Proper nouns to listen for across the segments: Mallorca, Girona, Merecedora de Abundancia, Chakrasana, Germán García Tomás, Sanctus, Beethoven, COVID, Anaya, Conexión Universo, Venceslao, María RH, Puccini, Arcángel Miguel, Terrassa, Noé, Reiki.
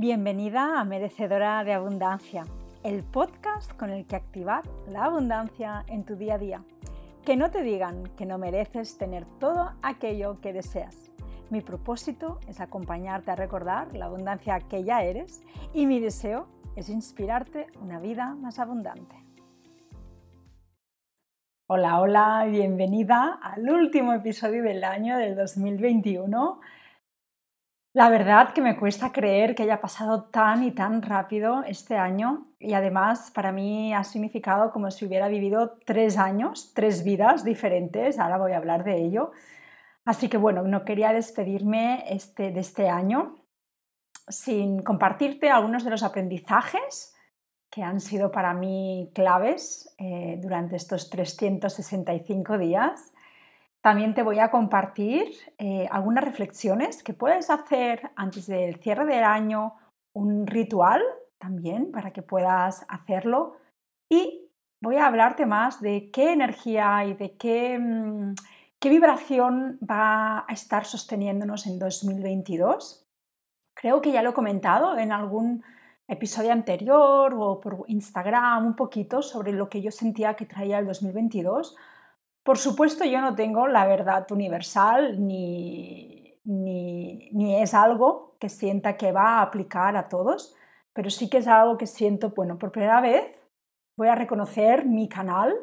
Bienvenida a Merecedora de Abundancia, el podcast con el que activar la abundancia en tu día a día. Que no te digan que no mereces tener todo aquello que deseas. Mi propósito es acompañarte a recordar la abundancia que ya eres y mi deseo es inspirarte una vida más abundante. Hola, hola, bienvenida al último episodio del año del 2021. La verdad que me cuesta creer que haya pasado tan y tan rápido este año y además para mí ha significado como si hubiera vivido 3 años, 3 vidas diferentes, ahora voy a hablar de ello. Así que bueno, no quería despedirme de este año sin compartirte algunos de los aprendizajes que han sido para mí claves durante estos 365 días. También te voy a compartir algunas reflexiones que puedes hacer antes del cierre del año, un ritual también para que puedas hacerlo y voy a hablarte más de qué energía y de qué vibración va a estar sosteniéndonos en 2022. Creo que ya lo he comentado en algún episodio anterior o por Instagram un poquito sobre lo que yo sentía que traía el 2022. Por supuesto, yo no tengo la verdad universal ni es algo que sienta que va a aplicar a todos, pero sí que es algo que siento, bueno, por primera vez voy a reconocer mi canal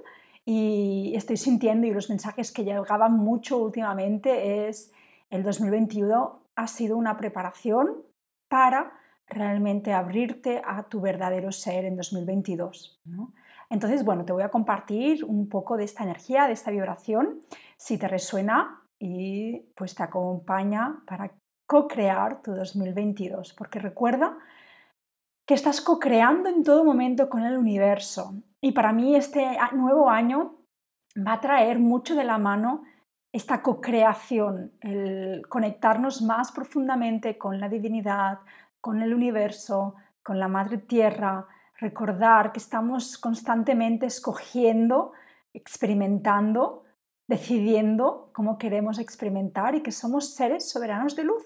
y estoy sintiendo, y los mensajes que llegaban mucho últimamente es el 2021 ha sido una preparación para realmente abrirte a tu verdadero ser en 2022, ¿no? Entonces, bueno, te voy a compartir un poco de esta energía, de esta vibración, si te resuena y pues te acompaña para co-crear tu 2022. Porque recuerda que estás co-creando en todo momento con el universo. Y para mí este nuevo año va a traer mucho de la mano esta co-creación, el conectarnos más profundamente con la divinidad, con el universo, con la madre tierra. Recordar que estamos constantemente escogiendo, experimentando, decidiendo cómo queremos experimentar y que somos seres soberanos de luz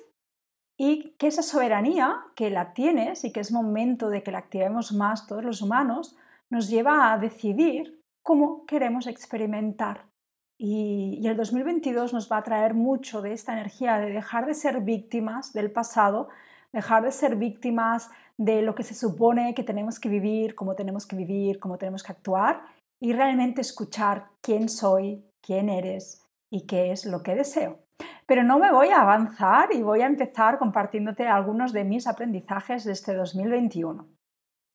y que esa soberanía que la tienes y que es momento de que la activemos más todos los humanos nos lleva a decidir cómo queremos experimentar. Y el 2022 nos va a traer mucho de esta energía de dejar de ser víctimas del pasado, dejar de ser víctimas de lo que se supone que tenemos que vivir, cómo tenemos que vivir, cómo tenemos que actuar y realmente escuchar quién soy, quién eres y qué es lo que deseo. Pero no me voy a avanzar y voy a empezar compartiéndote algunos de mis aprendizajes de este 2021.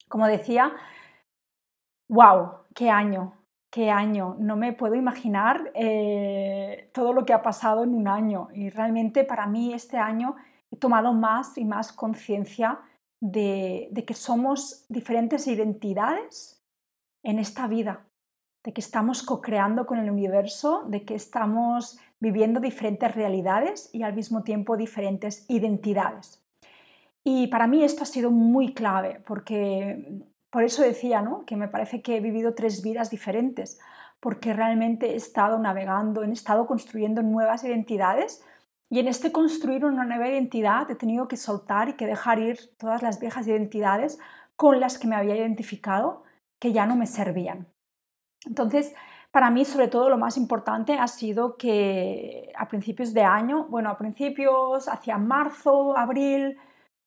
Como decía, wow, qué año, no me puedo imaginar todo lo que ha pasado en un año y realmente para mí este año he tomado más y más conciencia de que somos diferentes identidades en esta vida, de que estamos co-creando con el universo, de que estamos viviendo diferentes realidades y al mismo tiempo diferentes identidades. Y para mí esto ha sido muy clave, porque por eso decía, ¿no?, que me parece que he vivido 3 vidas diferentes, porque realmente he estado navegando, he estado construyendo nuevas identidades. Y en este construir una nueva identidad he tenido que soltar y que dejar ir todas las viejas identidades con las que me había identificado que ya no me servían. Entonces, para mí, sobre todo, lo más importante ha sido que hacia marzo, abril,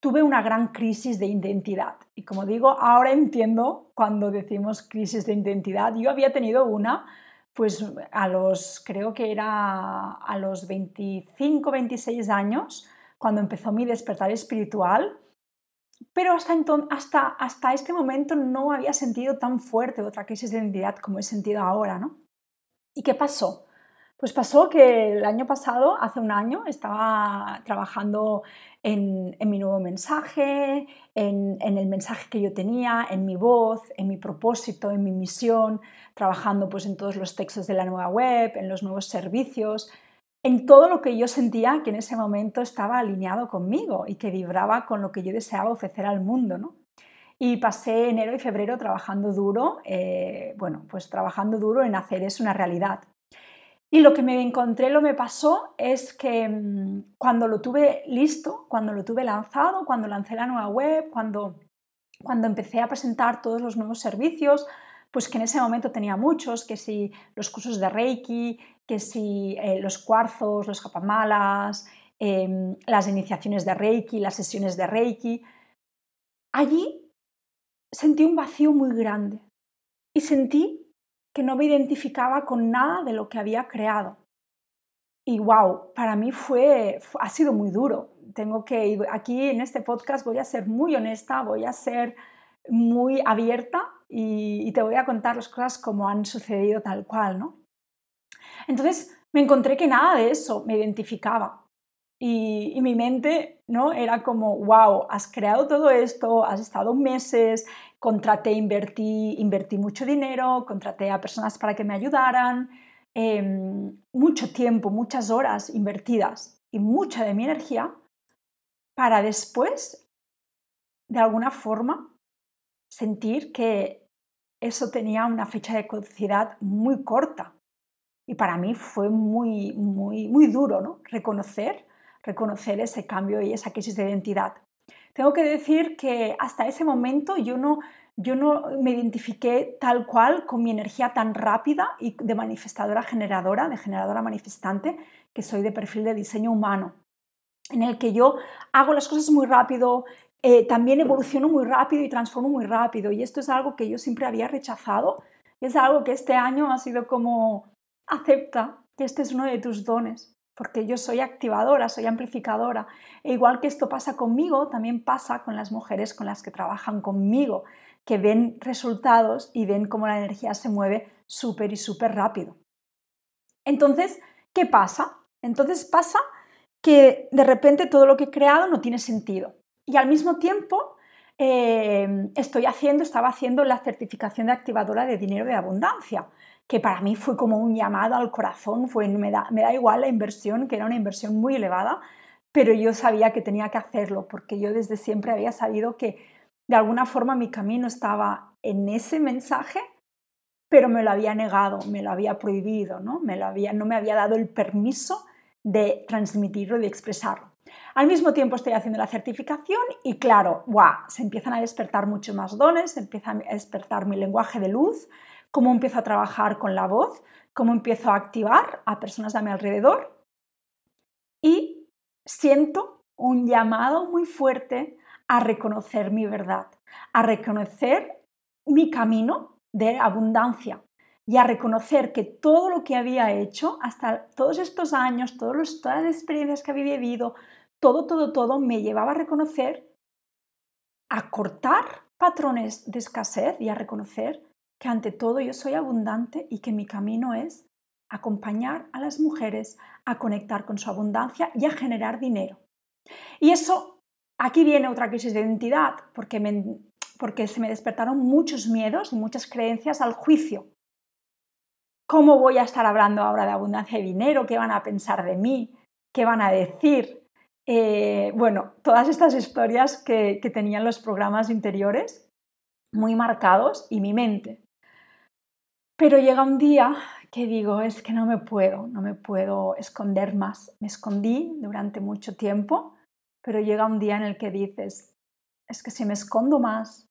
tuve una gran crisis de identidad. Y como digo, ahora entiendo cuando decimos crisis de identidad. Yo había tenido una, pues a los 25, 26 años, cuando empezó mi despertar espiritual, pero hasta este momento no había sentido tan fuerte otra crisis de identidad como he sentido ahora, ¿no? ¿Y qué pasó? Pues pasó que el año pasado, hace un año, estaba trabajando en mi nuevo mensaje, en el mensaje que yo tenía, en mi voz, en mi propósito, en mi misión, trabajando pues en todos los textos de la nueva web, en los nuevos servicios, en todo lo que yo sentía que en ese momento estaba alineado conmigo y que vibraba con lo que yo deseaba ofrecer al mundo, ¿no? Y pasé enero y febrero trabajando duro en hacer eso una realidad. Y lo que me encontré, lo que me pasó, es que cuando lo tuve listo, cuando lo tuve lanzado, cuando lancé la nueva web, cuando empecé a presentar todos los nuevos servicios, pues que en ese momento tenía muchos, que si los cursos de Reiki, que si los cuarzos, los japamalas, las iniciaciones de Reiki, las sesiones de Reiki, allí sentí un vacío muy grande y sentí que no me identificaba con nada de lo que había creado. Y wow, para mí ha sido muy duro. Aquí en este podcast voy a ser muy honesta, voy a ser muy abierta y te voy a contar las cosas como han sucedido tal cual, ¿no? Entonces me encontré que nada de eso me identificaba. Y mi mente, ¿no?, era como, wow, has creado todo esto, has estado meses, contraté, invertí mucho dinero, contraté a personas para que me ayudaran, mucho tiempo, muchas horas invertidas y mucha de mi energía para después, de alguna forma, sentir que eso tenía una fecha de caducidad muy corta. Y para mí fue muy, muy, muy duro, ¿no?, reconocer ese cambio y esa crisis de identidad. Tengo que decir que hasta ese momento yo no me identifiqué tal cual con mi energía tan rápida y de manifestadora generadora, de generadora manifestante, que soy de perfil de diseño humano, en el que yo hago las cosas muy rápido, también evoluciono muy rápido y transformo muy rápido. Y esto es algo que yo siempre había rechazado y es algo que este año ha sido como, acepta que este es uno de tus dones. Porque yo soy activadora, soy amplificadora. E igual que esto pasa conmigo, también pasa con las mujeres con las que trabajan conmigo, que ven resultados y ven cómo la energía se mueve súper y súper rápido. Entonces, ¿qué pasa? Entonces pasa que de repente todo lo que he creado no tiene sentido. Y al mismo tiempo estaba haciendo la certificación de activadora de dinero de abundancia, que para mí fue como un llamado al corazón, me da igual la inversión, que era una inversión muy elevada, pero yo sabía que tenía que hacerlo, porque yo desde siempre había sabido que de alguna forma mi camino estaba en ese mensaje, pero me lo había negado, me lo había prohibido, ¿no? No me había dado el permiso de transmitirlo y de expresarlo. Al mismo tiempo estoy haciendo la certificación y claro, se empiezan a despertar muchos más dones, se empieza a despertar mi lenguaje de luz, cómo empiezo a trabajar con la voz, cómo empiezo a activar a personas a mi alrededor y siento un llamado muy fuerte a reconocer mi verdad, a reconocer mi camino de abundancia y a reconocer que todo lo que había hecho hasta todos estos años, todas las experiencias que había vivido, todo me llevaba a reconocer, a cortar patrones de escasez y a reconocer que ante todo yo soy abundante y que mi camino es acompañar a las mujeres a conectar con su abundancia y a generar dinero. Y eso, aquí viene otra crisis de identidad, porque se me despertaron muchos miedos y muchas creencias al juicio. ¿Cómo voy a estar hablando ahora de abundancia y dinero? ¿Qué van a pensar de mí? ¿Qué van a decir? Todas estas historias que tenían los programas interiores muy marcados y mi mente. Pero llega un día que digo, es que no me puedo esconder más. Me escondí durante mucho tiempo, pero llega un día en el que dices, es que si me escondo más,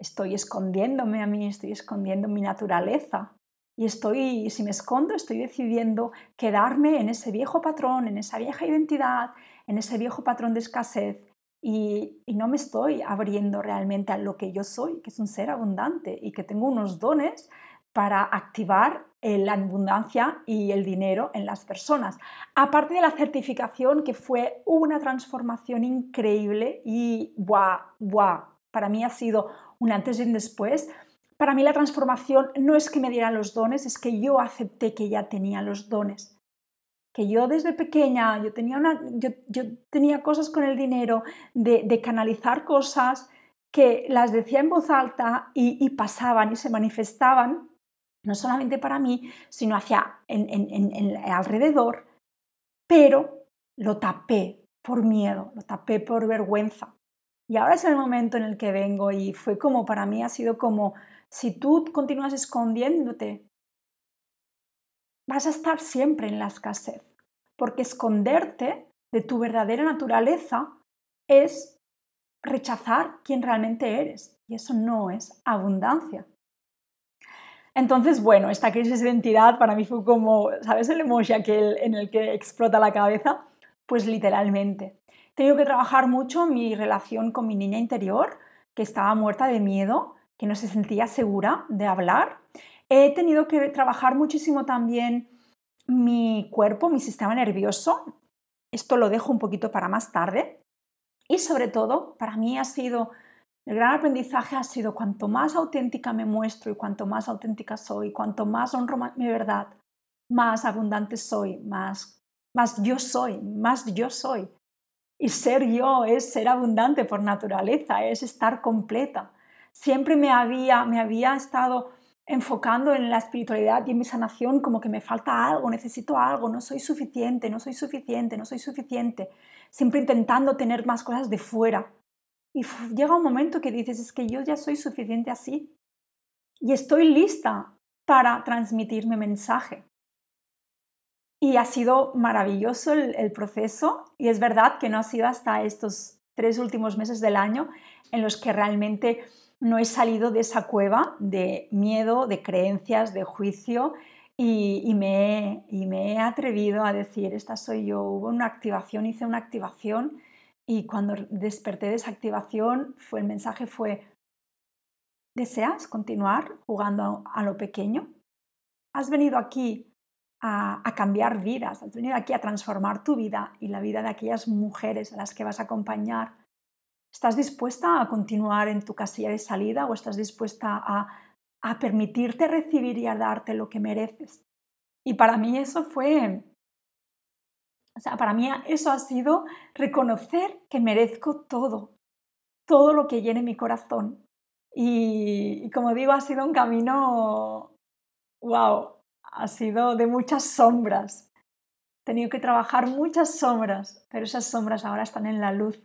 estoy escondiéndome a mí, estoy escondiendo mi naturaleza. Y si me escondo, estoy decidiendo quedarme en ese viejo patrón, en esa vieja identidad, en ese viejo patrón de escasez. Y no me estoy abriendo realmente a lo que yo soy, que es un ser abundante y que tengo unos dones para activar la abundancia y el dinero en las personas. Aparte de la certificación, que fue una transformación increíble y para mí ha sido un antes y un después. Para mí la transformación no es que me dieran los dones, es que yo acepté que ya tenía los dones. Que yo desde pequeña, yo tenía cosas con el dinero, de canalizar cosas que las decía en voz alta y pasaban y se manifestaban, no solamente para mí, sino en alrededor, pero lo tapé por miedo, lo tapé por vergüenza. Y ahora es el momento en el que vengo y fue como, para mí ha sido como, si tú continúas escondiéndote, vas a estar siempre en la escasez, porque esconderte de tu verdadera naturaleza es rechazar quién realmente eres, y eso no es abundancia. Entonces, bueno, esta crisis de identidad para mí fue como, ¿sabes el emoji aquel en el que explota la cabeza? Pues literalmente. He tenido que trabajar mucho mi relación con mi niña interior, que estaba muerta de miedo, que no se sentía segura de hablar. He tenido que trabajar muchísimo también mi cuerpo, mi sistema nervioso. Esto lo dejo un poquito para más tarde. Y sobre todo, para mí ha sido, el gran aprendizaje ha sido cuanto más auténtica me muestro y cuanto más auténtica soy, cuanto más honro mi verdad, más abundante soy, más yo soy. Y ser yo es ser abundante por naturaleza, es estar completa. Siempre me había estado enfocando en la espiritualidad y en mi sanación como que me falta algo, necesito algo, no soy suficiente. Siempre intentando tener más cosas de fuera. Y llega un momento que dices, es que yo ya soy suficiente así. Y estoy lista para transmitirme mensaje. Y ha sido maravilloso el proceso. Y es verdad que no ha sido hasta estos 3 últimos meses del año en los que realmente no he salido de esa cueva de miedo, de creencias, de juicio y me he atrevido a decir, esta soy yo. Hubo una activación, hice una activación y cuando desperté de esa activación el mensaje fue, ¿deseas continuar jugando a lo pequeño? Has venido aquí a cambiar vidas, has venido aquí a transformar tu vida y la vida de aquellas mujeres a las que vas a acompañar. ¿Estás dispuesta a continuar en tu casilla de salida o estás dispuesta a permitirte recibir y a darte lo que mereces? Y para mí eso fue, o sea, para mí eso ha sido reconocer que merezco todo lo que llene mi corazón. Y como digo, ha sido un camino, wow, ha sido de muchas sombras. He tenido que trabajar muchas sombras, pero esas sombras ahora están en la luz.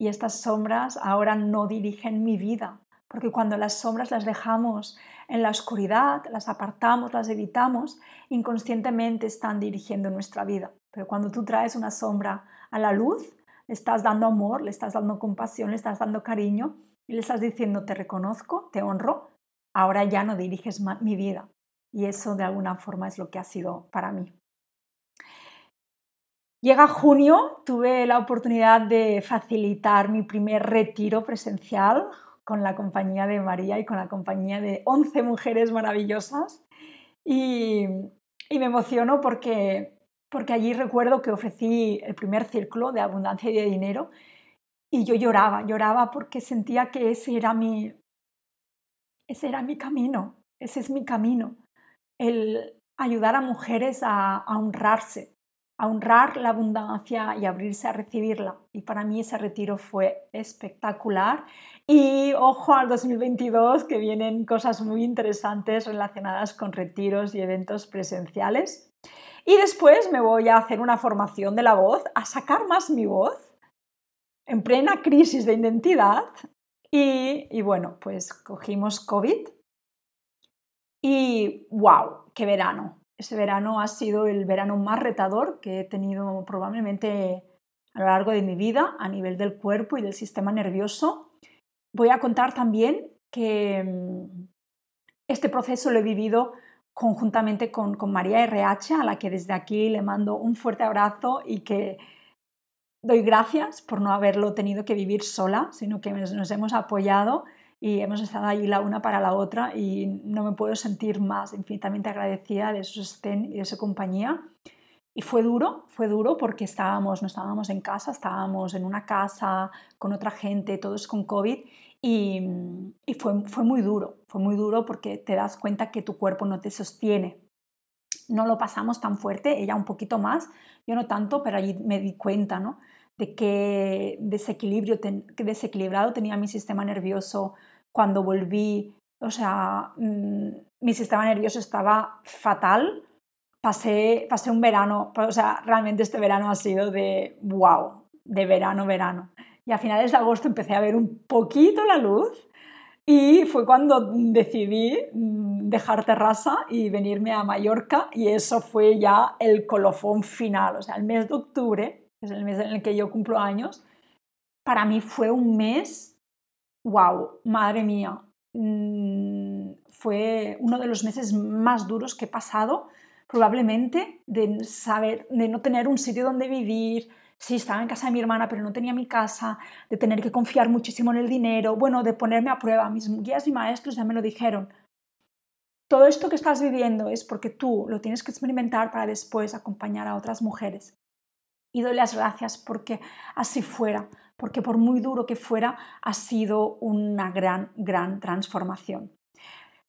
Y estas sombras ahora no dirigen mi vida, porque cuando las sombras las dejamos en la oscuridad, las apartamos, las evitamos, inconscientemente están dirigiendo nuestra vida. Pero cuando tú traes una sombra a la luz, le estás dando amor, le estás dando compasión, le estás dando cariño y le estás diciendo, te reconozco, te honro, ahora ya no diriges mi vida. Y eso de alguna forma es lo que ha sido para mí. Llega junio, tuve la oportunidad de facilitar mi primer retiro presencial con la compañía de María y con la compañía de 11 mujeres maravillosas y me emociono porque allí recuerdo que ofrecí el primer círculo de abundancia y de dinero y yo lloraba porque sentía que ese era mi camino, ese es mi camino, el ayudar a mujeres a honrarse, a honrar la abundancia y abrirse a recibirla. Y para mí ese retiro fue espectacular. Y ojo al 2022, que vienen cosas muy interesantes relacionadas con retiros y eventos presenciales. Y después me voy a hacer una formación de la voz, a sacar más mi voz, en plena crisis de identidad. Y bueno, pues cogimos COVID. Y wow, qué verano. Ese verano ha sido el verano más retador que he tenido probablemente a lo largo de mi vida a nivel del cuerpo y del sistema nervioso. Voy a contar también que este proceso lo he vivido conjuntamente con María RH, a la que desde aquí le mando un fuerte abrazo y que doy gracias por no haberlo tenido que vivir sola, sino que nos hemos apoyado y hemos estado allí la una para la otra y no me puedo sentir más infinitamente agradecida de su sostén y de su compañía. Y fue duro porque no estábamos en casa, estábamos en una casa con otra gente, todos con COVID y fue muy duro porque te das cuenta que tu cuerpo no te sostiene. No lo pasamos tan fuerte, ella un poquito más, yo no tanto, pero allí me di cuenta, ¿no?, de qué desequilibrado tenía mi sistema nervioso cuando volví. O sea, mi sistema nervioso estaba fatal. Pasé un verano, o sea, realmente este verano ha sido de wow, de verano. Y a finales de agosto empecé a ver un poquito la luz Y fue cuando decidí dejar Terrassa y venirme a Mallorca, y eso fue ya el colofón final. O sea, el mes de octubre, que es el mes en el que yo cumplo años, para mí fue un mes, wow, madre mía, fue uno de los meses más duros que he pasado, probablemente, de saber, de no tener un sitio donde vivir. Sí, estaba en casa de mi hermana, pero no tenía mi casa, de tener que confiar muchísimo en el dinero, bueno, de ponerme a prueba. Mis guías y maestros ya me lo dijeron. Todo esto que estás viviendo es porque tú lo tienes que experimentar para después acompañar a otras mujeres. Y doy las gracias porque así fuera, porque por muy duro que fuera, ha sido una gran, gran transformación.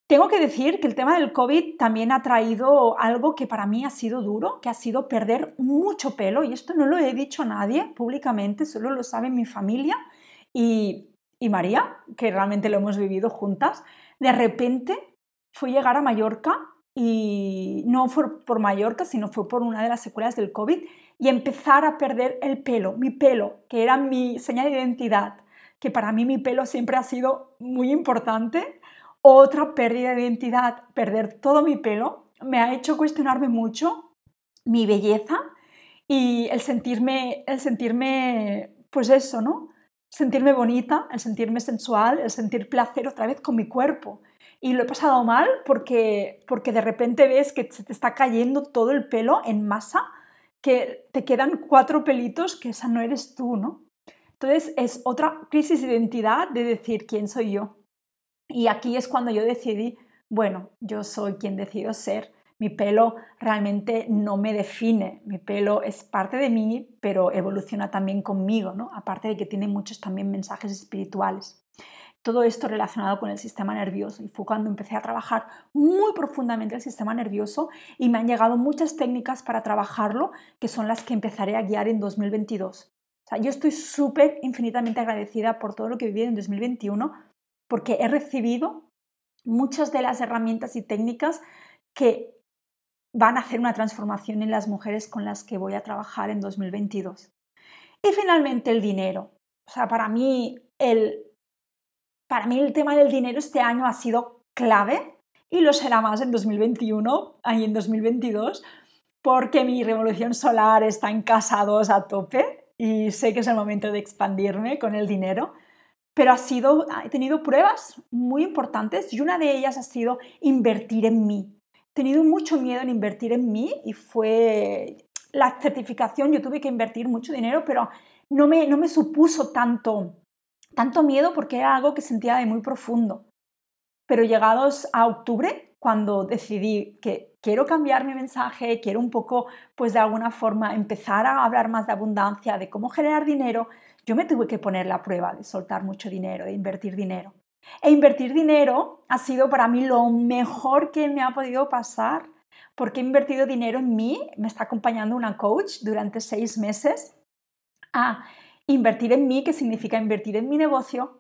Tengo que decir que el tema del COVID también ha traído algo que para mí ha sido duro, que ha sido perder mucho pelo, y esto no lo he dicho a nadie públicamente, solo lo sabe mi familia y María, que realmente lo hemos vivido juntas. De repente fue llegar a Mallorca, y no fue por Mallorca, sino fue por una de las secuelas del COVID, y empezar a perder el pelo, mi pelo, que era mi señal de identidad, que para mí mi pelo siempre ha sido muy importante. Otra pérdida de identidad, perder todo mi pelo, me ha hecho cuestionarme mucho mi belleza y el sentirme pues eso, ¿no? Sentirme bonita, el sentirme sensual, el sentir placer otra vez con mi cuerpo. Y lo he pasado mal porque de repente ves que se te está cayendo todo el pelo en masa, que te quedan 4 pelitos que esa no eres tú, ¿no? Entonces es otra crisis de identidad, de decir quién soy yo. Y aquí es cuando yo decidí, bueno, yo soy quien decido ser, mi pelo realmente no me define, mi pelo es parte de mí, pero evoluciona también conmigo, ¿no? Aparte de que tiene muchos también mensajes espirituales. Todo esto relacionado con el sistema nervioso, y fue cuando empecé a trabajar muy profundamente el sistema nervioso, y me han llegado muchas técnicas para trabajarlo, que son las que empezaré a guiar en 2022. O sea, yo estoy súper infinitamente agradecida por todo lo que viví en 2021, porque he recibido muchas de las herramientas y técnicas que van a hacer una transformación en las mujeres con las que voy a trabajar en 2022. Y finalmente el dinero. O sea, para mí el tema del dinero este año ha sido clave, y lo será más en 2021 y en 2022, porque mi revolución solar está en casa 2 a tope, y sé que es el momento de expandirme con el dinero. Pero he tenido pruebas muy importantes, y una de ellas ha sido invertir en mí. He tenido mucho miedo en invertir en mí, y fue la certificación. Yo tuve que invertir mucho dinero, pero no me supuso tanto miedo, porque era algo que sentía de muy profundo. Pero llegados a octubre, cuando decidí que quiero cambiar mi mensaje, quiero un poco, pues de alguna forma, empezar a hablar más de abundancia, de cómo generar dinero, yo me tuve que poner la prueba de soltar mucho dinero, de invertir dinero. E invertir dinero ha sido para mí lo mejor que me ha podido pasar, porque he invertido dinero en mí. Me está acompañando una coach durante 6 meses a invertir en mí, que significa invertir en mi negocio.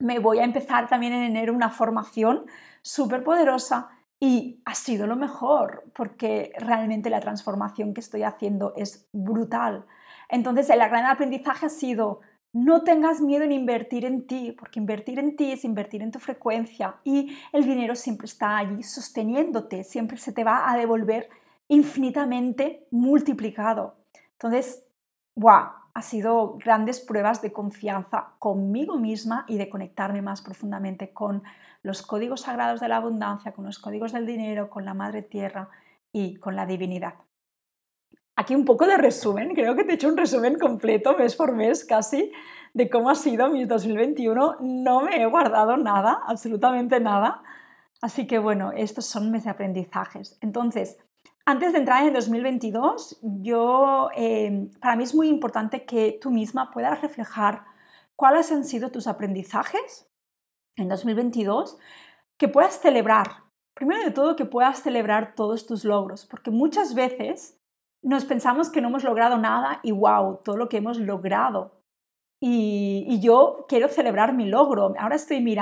Me voy a empezar también en enero una formación súper poderosa, y ha sido lo mejor, porque realmente la transformación que estoy haciendo es brutal. Entonces, el gran aprendizaje ha sido: no tengas miedo en invertir en ti, porque invertir en ti es invertir en tu frecuencia, y el dinero siempre está allí sosteniéndote, siempre se te va a devolver infinitamente multiplicado. Entonces, ¡guau! Ha sido grandes pruebas de confianza conmigo misma y de conectarme más profundamente con los códigos sagrados de la abundancia, con los códigos del dinero, con la Madre Tierra y con la divinidad. Aquí un poco de resumen, creo que te he hecho un resumen completo, mes por mes casi, de cómo ha sido mi 2021. No me he guardado nada, absolutamente nada. Así que bueno, estos son mis aprendizajes. Entonces, antes de entrar en 2022, para mí es muy importante que tú misma puedas reflejar cuáles han sido tus aprendizajes en 2022, que puedas celebrar. Primero de todo, que puedas celebrar todos tus logros, porque muchas veces nos pensamos que no hemos logrado nada, y wow, todo lo que hemos logrado. Y yo quiero celebrar mi logro. Ahora estoy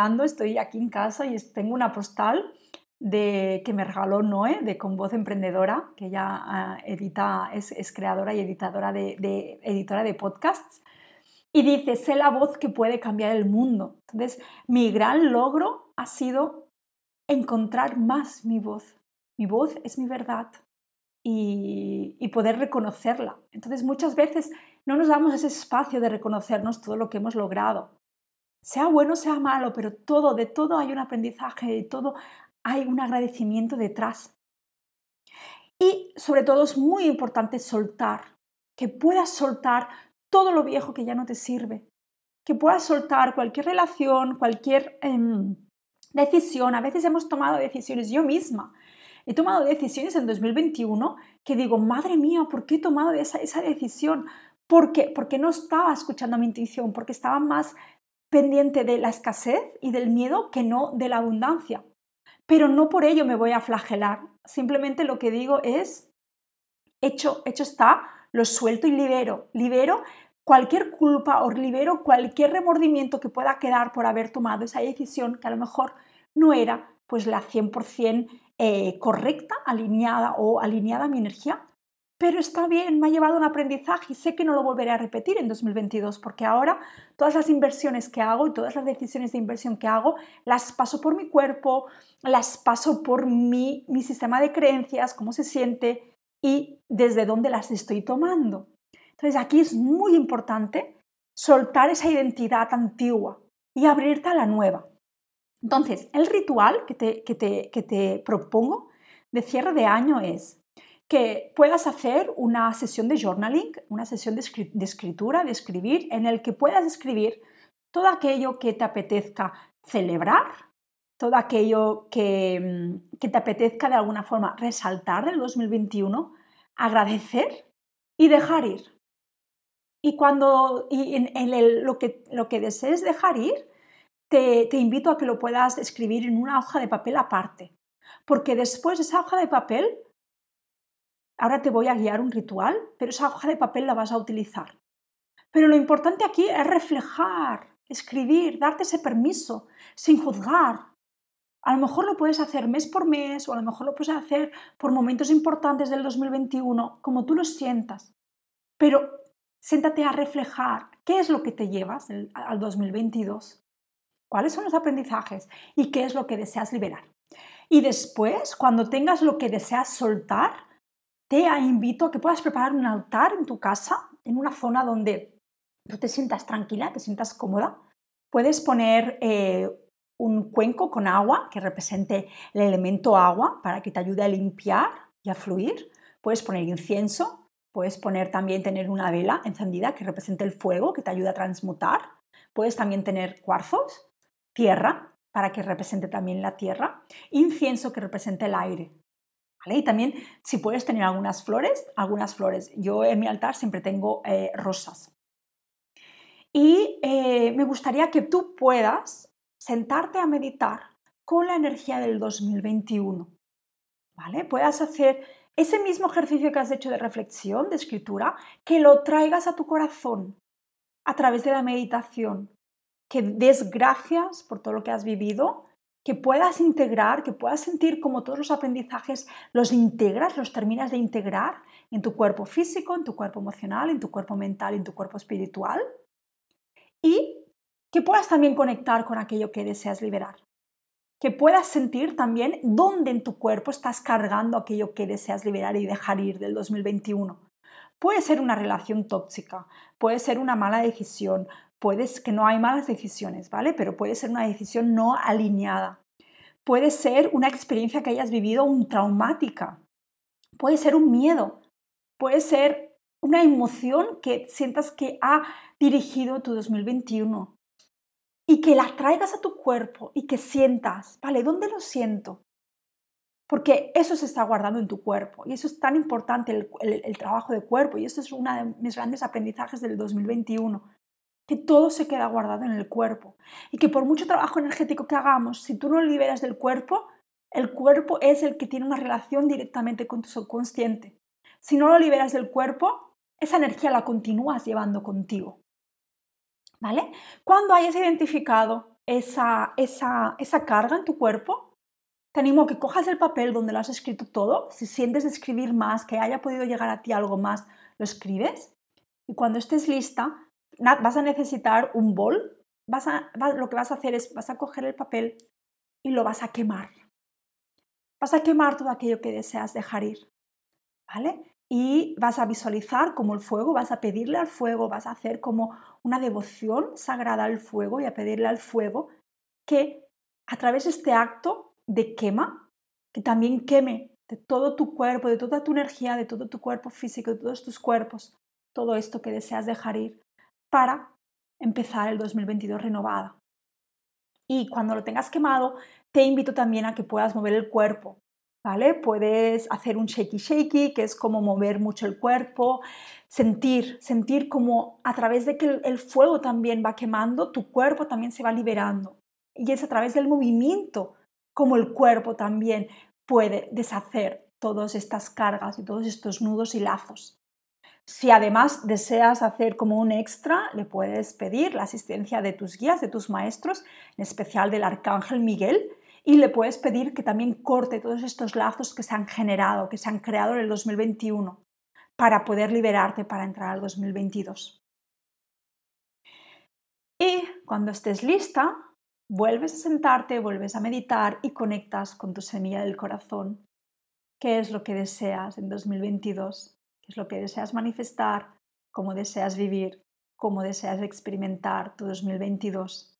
aquí en casa y tengo una postal que me regaló Noé, de Con Voz Emprendedora, que ella edita, es creadora y editora de podcasts. y dice, sé la voz que puede cambiar el mundo. Entonces, mi gran logro ha sido encontrar más mi voz. Mi voz es mi verdad y poder reconocerla. Entonces, muchas veces no nos damos ese espacio de reconocernos todo lo que hemos logrado. Sea bueno, sea malo, pero todo, de todo hay un aprendizaje, de todo hay un agradecimiento detrás. Y sobre todo es muy importante soltar, que puedas soltar todo lo viejo que ya no te sirve, que puedas soltar cualquier relación, cualquier decisión. A veces hemos tomado decisiones, yo misma he tomado decisiones en 2021 que digo, madre mía, ¿por qué he tomado esa decisión? ¿Por qué? Porque no estaba escuchando a mi intuición, porque estaba más pendiente de la escasez y del miedo que no de la abundancia. Pero no por ello me voy a flagelar, simplemente lo que digo es, hecho está, lo suelto y libero cualquier culpa o libero cualquier remordimiento que pueda quedar por haber tomado esa decisión que a lo mejor no era pues la 100% correcta, alineada a mi energía, pero está bien, me ha llevado un aprendizaje y sé que no lo volveré a repetir en 2022 porque ahora todas las inversiones que hago y todas las decisiones de inversión que hago las paso por mi cuerpo, las paso por mi sistema de creencias, cómo se siente y desde dónde las estoy tomando. Entonces aquí es muy importante soltar esa identidad antigua y abrirte a la nueva. Entonces el ritual que te propongo de cierre de año es que puedas hacer una sesión de journaling, una sesión de escritura, de escribir, en el que puedas escribir todo aquello que te apetezca celebrar, todo aquello que te apetezca de alguna forma resaltar del 2021, agradecer y dejar ir. Y cuando lo que desees dejar ir, te invito a que lo puedas escribir en una hoja de papel aparte, porque después esa hoja de papel, ahora te voy a guiar un ritual, pero esa hoja de papel la vas a utilizar. Pero lo importante aquí es reflejar, escribir, darte ese permiso, sin juzgar. A lo mejor lo puedes hacer mes por mes o a lo mejor lo puedes hacer por momentos importantes del 2021, como tú lo sientas. Pero siéntate a reflejar qué es lo que te llevas al 2022, cuáles son los aprendizajes y qué es lo que deseas liberar. Y después, cuando tengas lo que deseas soltar, te invito a que puedas preparar un altar en tu casa, en una zona donde tú te sientas tranquila, te sientas cómoda. Puedes poner un cuenco con agua que represente el elemento agua para que te ayude a limpiar y a fluir. Puedes poner incienso, puedes poner también tener una vela encendida que represente el fuego, que te ayude a transmutar. Puedes también tener cuarzos, tierra, para que represente también la tierra, incienso que represente el aire. ¿Vale? Y también si puedes tener algunas flores. Yo en mi altar siempre tengo rosas. Y me gustaría que tú puedas sentarte a meditar con la energía del 2021. ¿Vale? Puedas hacer ese mismo ejercicio que has hecho de reflexión, de escritura, que lo traigas a tu corazón a través de la meditación, que des gracias por todo lo que has vivido, que puedas integrar, que puedas sentir como todos los aprendizajes los integras, los terminas de integrar en tu cuerpo físico, en tu cuerpo emocional, en tu cuerpo mental, en tu cuerpo espiritual, y que puedas también conectar con aquello que deseas liberar, que puedas sentir también dónde en tu cuerpo estás cargando aquello que deseas liberar y dejar ir del 2021. Puede ser una relación tóxica, puede ser una mala decisión, puedes que no hay malas decisiones, ¿vale? Pero puede ser una decisión no alineada. Puede ser una experiencia que hayas vivido traumática. Puede ser un miedo. Puede ser una emoción que sientas que ha dirigido tu 2021. Y que la traigas a tu cuerpo y que sientas, ¿vale? ¿Dónde lo siento? Porque eso se está guardando en tu cuerpo. Y eso es tan importante, el trabajo de cuerpo. Y eso es uno de mis grandes aprendizajes del 2021. Que todo se queda guardado en el cuerpo y que por mucho trabajo energético que hagamos, si tú no lo liberas del cuerpo, el cuerpo es el que tiene una relación directamente con tu subconsciente. Si no lo liberas del cuerpo, esa energía la continúas llevando contigo. ¿Vale? Cuando hayas identificado esa carga en tu cuerpo, te animo a que cojas el papel donde lo has escrito todo. Si sientes de escribir más, que haya podido llegar a ti algo más, lo escribes. Y cuando estés lista, vas a necesitar un bol, lo que vas a hacer es, vas a coger el papel y lo vas a quemar. Vas a quemar todo aquello que deseas dejar ir, ¿vale? Y vas a visualizar como el fuego, vas a pedirle al fuego, vas a hacer como una devoción sagrada al fuego y a pedirle al fuego que a través de este acto de quema, que también queme de todo tu cuerpo, de toda tu energía, de todo tu cuerpo físico, de todos tus cuerpos, todo esto que deseas dejar ir para empezar el 2022 renovada. Y cuando lo tengas quemado, te invito también a que puedas mover el cuerpo, ¿vale? Puedes hacer un shaky shaky, que es como mover mucho el cuerpo, sentir como a través de que el fuego también va quemando, tu cuerpo también se va liberando. Y es a través del movimiento como el cuerpo también puede deshacer todas estas cargas y todos estos nudos y lazos. Si además deseas hacer como un extra, le puedes pedir la asistencia de tus guías, de tus maestros, en especial del Arcángel Miguel, y le puedes pedir que también corte todos estos lazos que se han generado, que se han creado en el 2021, para poder liberarte para entrar al 2022. Y cuando estés lista, vuelves a sentarte, vuelves a meditar y conectas con tu semilla del corazón. ¿Qué es lo que deseas en 2022? ¿Qué es lo que deseas manifestar? ¿Cómo deseas vivir? ¿Cómo deseas experimentar tu 2022?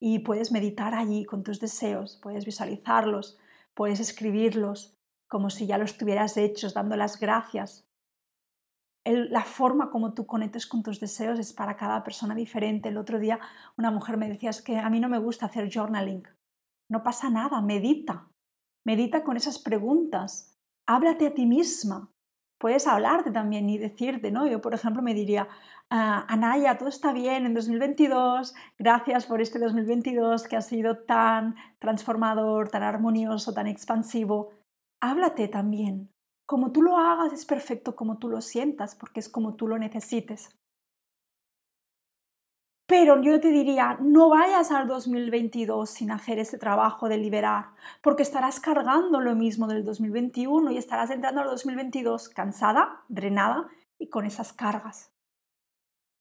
Y puedes meditar allí con tus deseos, puedes visualizarlos, puedes escribirlos como si ya los tuvieras hechos, dando las gracias. La forma como tú conectes con tus deseos es para cada persona diferente. El otro día una mujer me decía, es que a mí no me gusta hacer journaling. No pasa nada, medita. Medita con esas preguntas. Háblate a ti misma. Puedes hablarte también y decirte, ¿no? Yo, por ejemplo, me diría, Anaya, todo está bien en 2022, gracias por este 2022 que ha sido tan transformador, tan armonioso, tan expansivo. Háblate también. Como tú lo hagas es perfecto, como tú lo sientas, porque es como tú lo necesites. Pero yo te diría, no vayas al 2022 sin hacer ese trabajo de liberar, porque estarás cargando lo mismo del 2021 y estarás entrando al 2022 cansada, drenada y con esas cargas.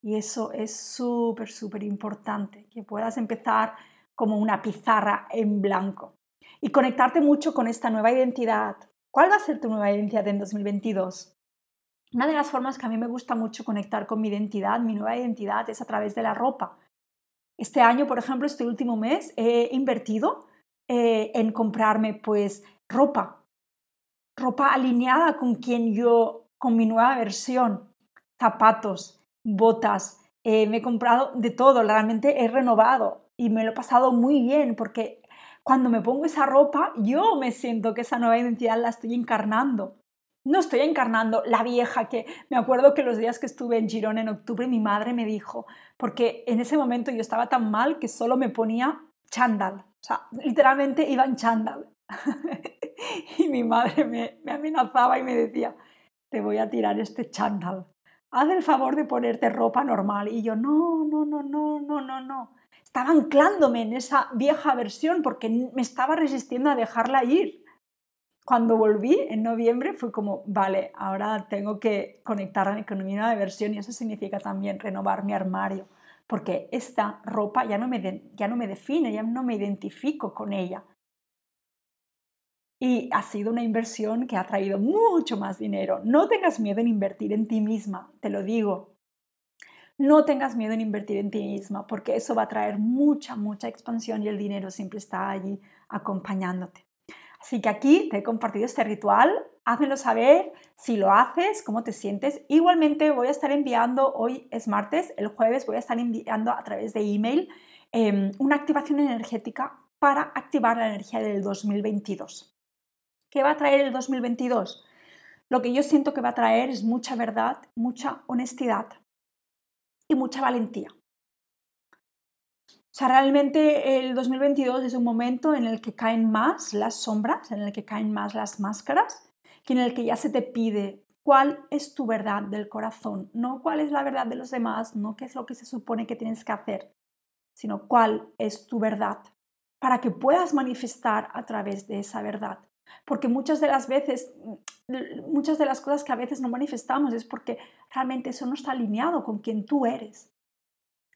Y eso es súper, súper importante, que puedas empezar como una pizarra en blanco y conectarte mucho con esta nueva identidad. ¿Cuál va a ser tu nueva identidad en 2022? Una de las formas que a mí me gusta mucho conectar con mi nueva identidad, es a través de la ropa. Este año, por ejemplo, este último mes, he invertido en comprarme pues ropa alineada con quien yo, con mi nueva versión, zapatos, botas, me he comprado de todo, realmente he renovado y me lo he pasado muy bien porque cuando me pongo esa ropa, yo me siento que esa nueva identidad la estoy encarnando. No estoy encarnando la vieja que... Me acuerdo que los días que estuve en Girona en octubre, mi madre me dijo, porque en ese momento yo estaba tan mal que solo me ponía chándal. O sea, literalmente iba en chándal. Y mi madre me amenazaba y me decía, te voy a tirar este chándal. Haz el favor de ponerte ropa normal. Y yo, no. Estaba anclándome en esa vieja versión porque me estaba resistiendo a dejarla ir. Cuando volví en noviembre fue como, vale, ahora tengo que conectarme con mi nueva versión y eso significa también renovar mi armario porque esta ropa ya no me define, ya no me identifico con ella. Y ha sido una inversión que ha traído mucho más dinero. No tengas miedo en invertir en ti misma, te lo digo. No tengas miedo en invertir en ti misma porque eso va a traer mucha, mucha expansión y el dinero siempre está allí acompañándote. Así que aquí te he compartido este ritual. Házmelo saber si lo haces, cómo te sientes. Igualmente voy a estar enviando, hoy es martes, el jueves voy a estar enviando a través de email una activación energética para activar la energía del 2022. ¿Qué va a traer el 2022? Lo que yo siento que va a traer es mucha verdad, mucha honestidad y mucha valentía. O sea, realmente el 2022 es un momento en el que caen más las sombras, en el que caen más las máscaras, que en el que ya se te pide cuál es tu verdad del corazón, no cuál es la verdad de los demás, no qué es lo que se supone que tienes que hacer, sino cuál es tu verdad, para que puedas manifestar a través de esa verdad. Porque muchas de las veces, muchas de las cosas que a veces no manifestamos es porque realmente eso no está alineado con quien tú eres.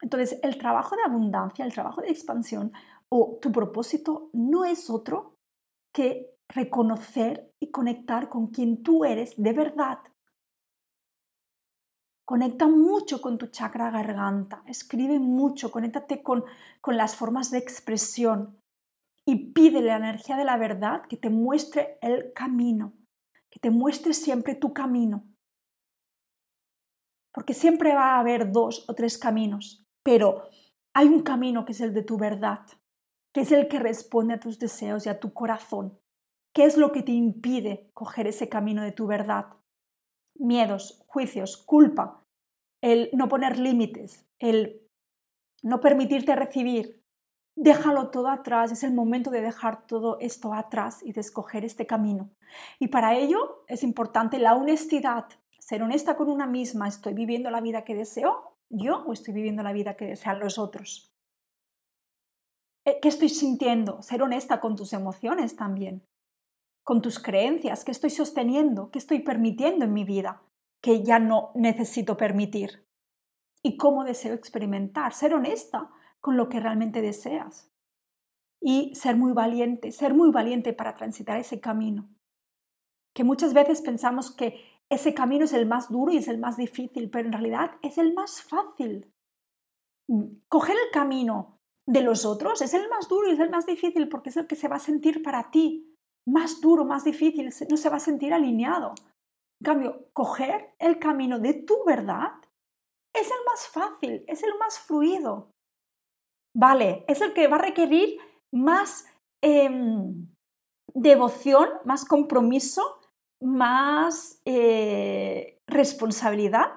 Entonces, el trabajo de abundancia, el trabajo de expansión o tu propósito no es otro que reconocer y conectar con quien tú eres de verdad. Conecta mucho con tu chakra garganta, escribe mucho, conéctate con las formas de expresión y pídele la energía de la verdad que te muestre el camino, que te muestre siempre tu camino. Porque siempre va a haber 2 o 3 caminos, pero hay un camino que es el de tu verdad, que es el que responde a tus deseos y a tu corazón. ¿Qué es lo que te impide coger ese camino de tu verdad? Miedos, juicios, culpa, el no poner límites, el no permitirte recibir. Déjalo todo atrás, es el momento de dejar todo esto atrás y de escoger este camino. Y para ello es importante la honestidad. Ser honesta con una misma, ¿estoy viviendo la vida que deseo yo o estoy viviendo la vida que desean los otros? ¿Qué estoy sintiendo? Ser honesta con tus emociones también, con tus creencias, ¿qué estoy sosteniendo? ¿Qué estoy permitiendo en mi vida que ya no necesito permitir? ¿Y cómo deseo experimentar? Ser honesta con lo que realmente deseas y ser muy valiente para transitar ese camino. Que muchas veces pensamos que ese camino es el más duro y es el más difícil, pero en realidad es el más fácil. Coger el camino de los otros es el más duro y es el más difícil porque es el que se va a sentir para ti. Más duro, más difícil, no se va a sentir alineado. En cambio, coger el camino de tu verdad es el más fácil, es el más fluido. Vale, es el que va a requerir más devoción, más compromiso, más responsabilidad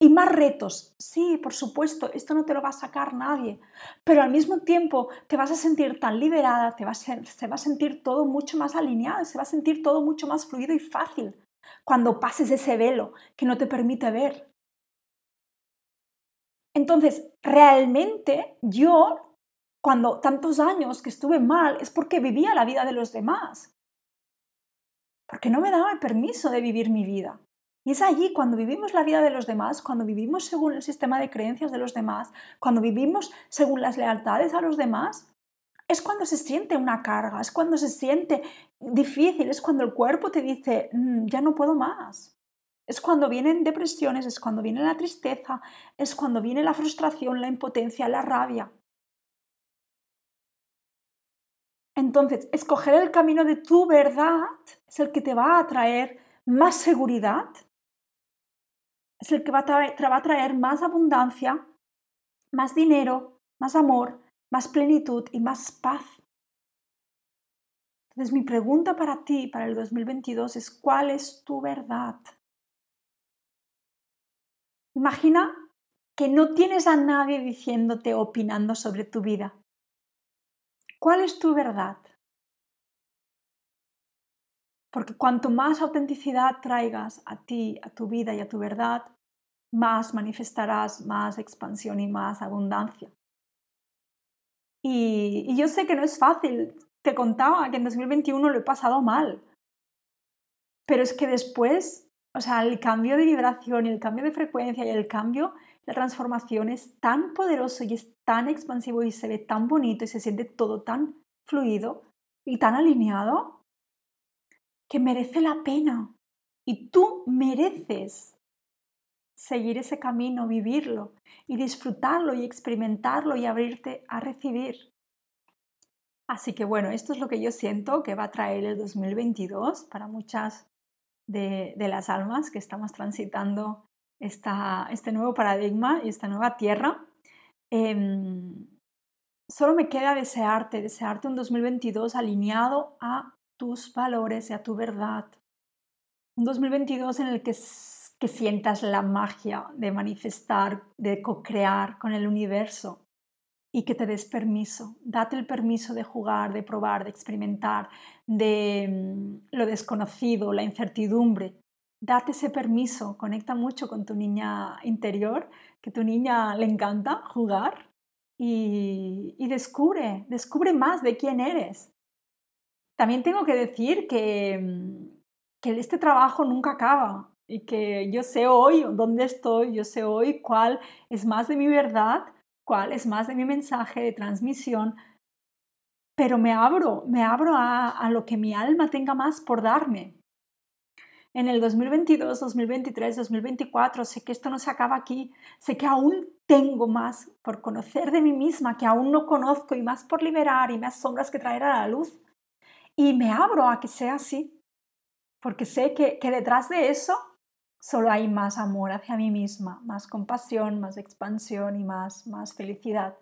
y más retos. Sí, por supuesto, esto no te lo va a sacar nadie, pero al mismo tiempo te vas a sentir tan liberada, se va a sentir todo mucho más alineado, se va a sentir todo mucho más fluido y fácil cuando pases ese velo que no te permite ver. Entonces, realmente yo, cuando tantos años que estuve mal, es porque vivía la vida de los demás. Porque no me daba el permiso de vivir mi vida. Y es allí cuando vivimos la vida de los demás, cuando vivimos según el sistema de creencias de los demás, cuando vivimos según las lealtades a los demás, es cuando se siente una carga, es cuando se siente difícil, es cuando el cuerpo te dice, ya no puedo más. Es cuando vienen depresiones, es cuando viene la tristeza, es cuando viene la frustración, la impotencia, la rabia. Entonces, escoger el camino de tu verdad es el que te va a traer más seguridad, es el que va a traer más abundancia, más dinero, más amor, más plenitud y más paz. Entonces, mi pregunta para ti, para el 2022, es ¿cuál es tu verdad? Imagina que no tienes a nadie diciéndote, opinando sobre tu vida. ¿Cuál es tu verdad? Porque cuanto más autenticidad traigas a ti, a tu vida y a tu verdad, más manifestarás, más expansión y más abundancia. Y yo sé que no es fácil. Te contaba que en 2021 lo he pasado mal. Pero es que después, el cambio de vibración y el cambio de frecuencia y el cambio... La transformación es tan poderoso y es tan expansivo y se ve tan bonito y se siente todo tan fluido y tan alineado que merece la pena. Y tú mereces seguir ese camino, vivirlo y disfrutarlo y experimentarlo y abrirte a recibir. Así que bueno, esto es lo que yo siento que va a traer el 2022 para muchas de las almas que estamos transitando este nuevo paradigma y esta nueva tierra. Solo me queda desearte un 2022 alineado a tus valores y a tu verdad. Un 2022 en el que sientas la magia de manifestar, de co-crear con el universo y que te des permiso. Date el permiso de jugar, de probar, de experimentar, de lo desconocido, la incertidumbre. Date ese permiso, conecta mucho con tu niña interior, que a tu niña le encanta jugar y descubre más de quién eres. También tengo que decir que este trabajo nunca acaba. y que yo sé hoy dónde estoy, yo sé hoy cuál es más de mi verdad, cuál es más de mi mensaje de transmisión, pero me abro a lo que mi alma tenga más por darme. En el 2022, 2023, 2024, sé que esto no se acaba aquí, sé que aún tengo más por conocer de mí misma, que aún no conozco, y más por liberar y más sombras que traer a la luz. Y me abro a que sea así, porque sé que detrás de eso solo hay más amor hacia mí misma, más compasión, más expansión y más felicidad,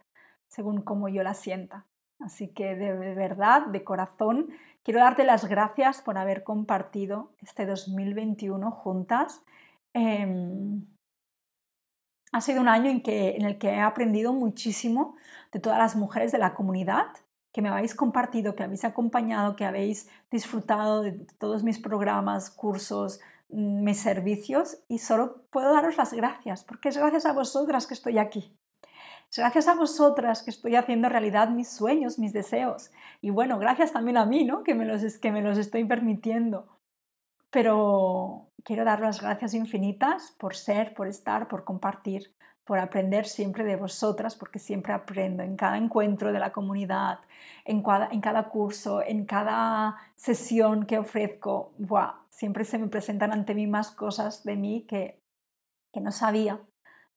según como yo la sienta. Así que de verdad, de corazón, quiero darte las gracias por haber compartido este 2021 juntas. Ha sido un año en el que he aprendido muchísimo de todas las mujeres de la comunidad que me habéis compartido, que habéis acompañado, que habéis disfrutado de todos mis programas, cursos, mis servicios, y solo puedo daros las gracias, porque es gracias a vosotras que estoy aquí. Es gracias a vosotras que estoy haciendo realidad mis sueños, mis deseos. Y bueno, gracias también a mí, ¿no? Que me los estoy permitiendo. Pero quiero dar las gracias infinitas por ser, por estar, por compartir, por aprender siempre de vosotras, porque siempre aprendo en cada encuentro de la comunidad, en cada curso, en cada sesión que ofrezco. ¡Buah! Siempre se me presentan ante mí más cosas de mí que no sabía.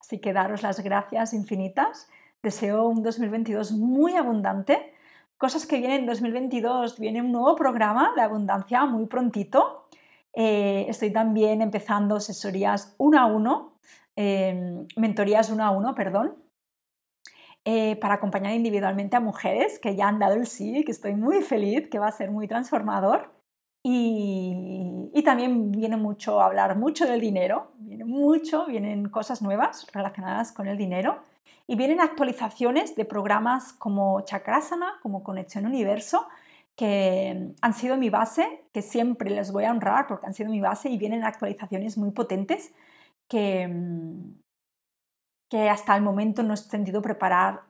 Así que daros las gracias infinitas. Deseo un 2022 muy abundante. Cosas que vienen en 2022, viene un nuevo programa de abundancia muy prontito. Estoy también empezando asesorías 1 a 1, mentorías 1 a 1, perdón, para acompañar individualmente a mujeres que ya han dado el sí, que estoy muy feliz, que va a ser muy transformador. Y también viene mucho hablar mucho del dinero, vienen cosas nuevas relacionadas con el dinero, y vienen actualizaciones de programas como Chakrasana, como Conexión Universo, que han sido mi base, que siempre les voy a honrar porque han sido mi base, y vienen actualizaciones muy potentes que hasta el momento no he sentido preparada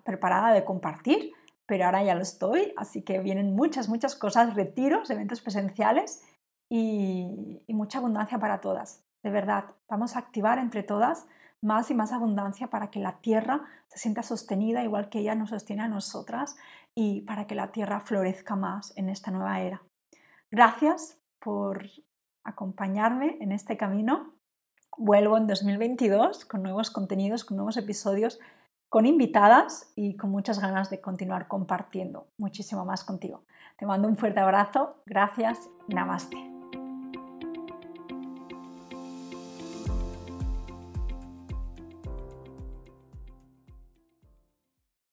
de compartir, pero ahora ya lo estoy, así que vienen muchas cosas, retiros, eventos presenciales y mucha abundancia para todas. De verdad, vamos a activar entre todas más y más abundancia para que la Tierra se sienta sostenida igual que ella nos sostiene a nosotras, y para que la Tierra florezca más en esta nueva era. Gracias por acompañarme en este camino. Vuelvo en 2022 con nuevos contenidos, con nuevos episodios, con invitadas y con muchas ganas de continuar compartiendo muchísimo más contigo. Te mando un fuerte abrazo, gracias, namaste.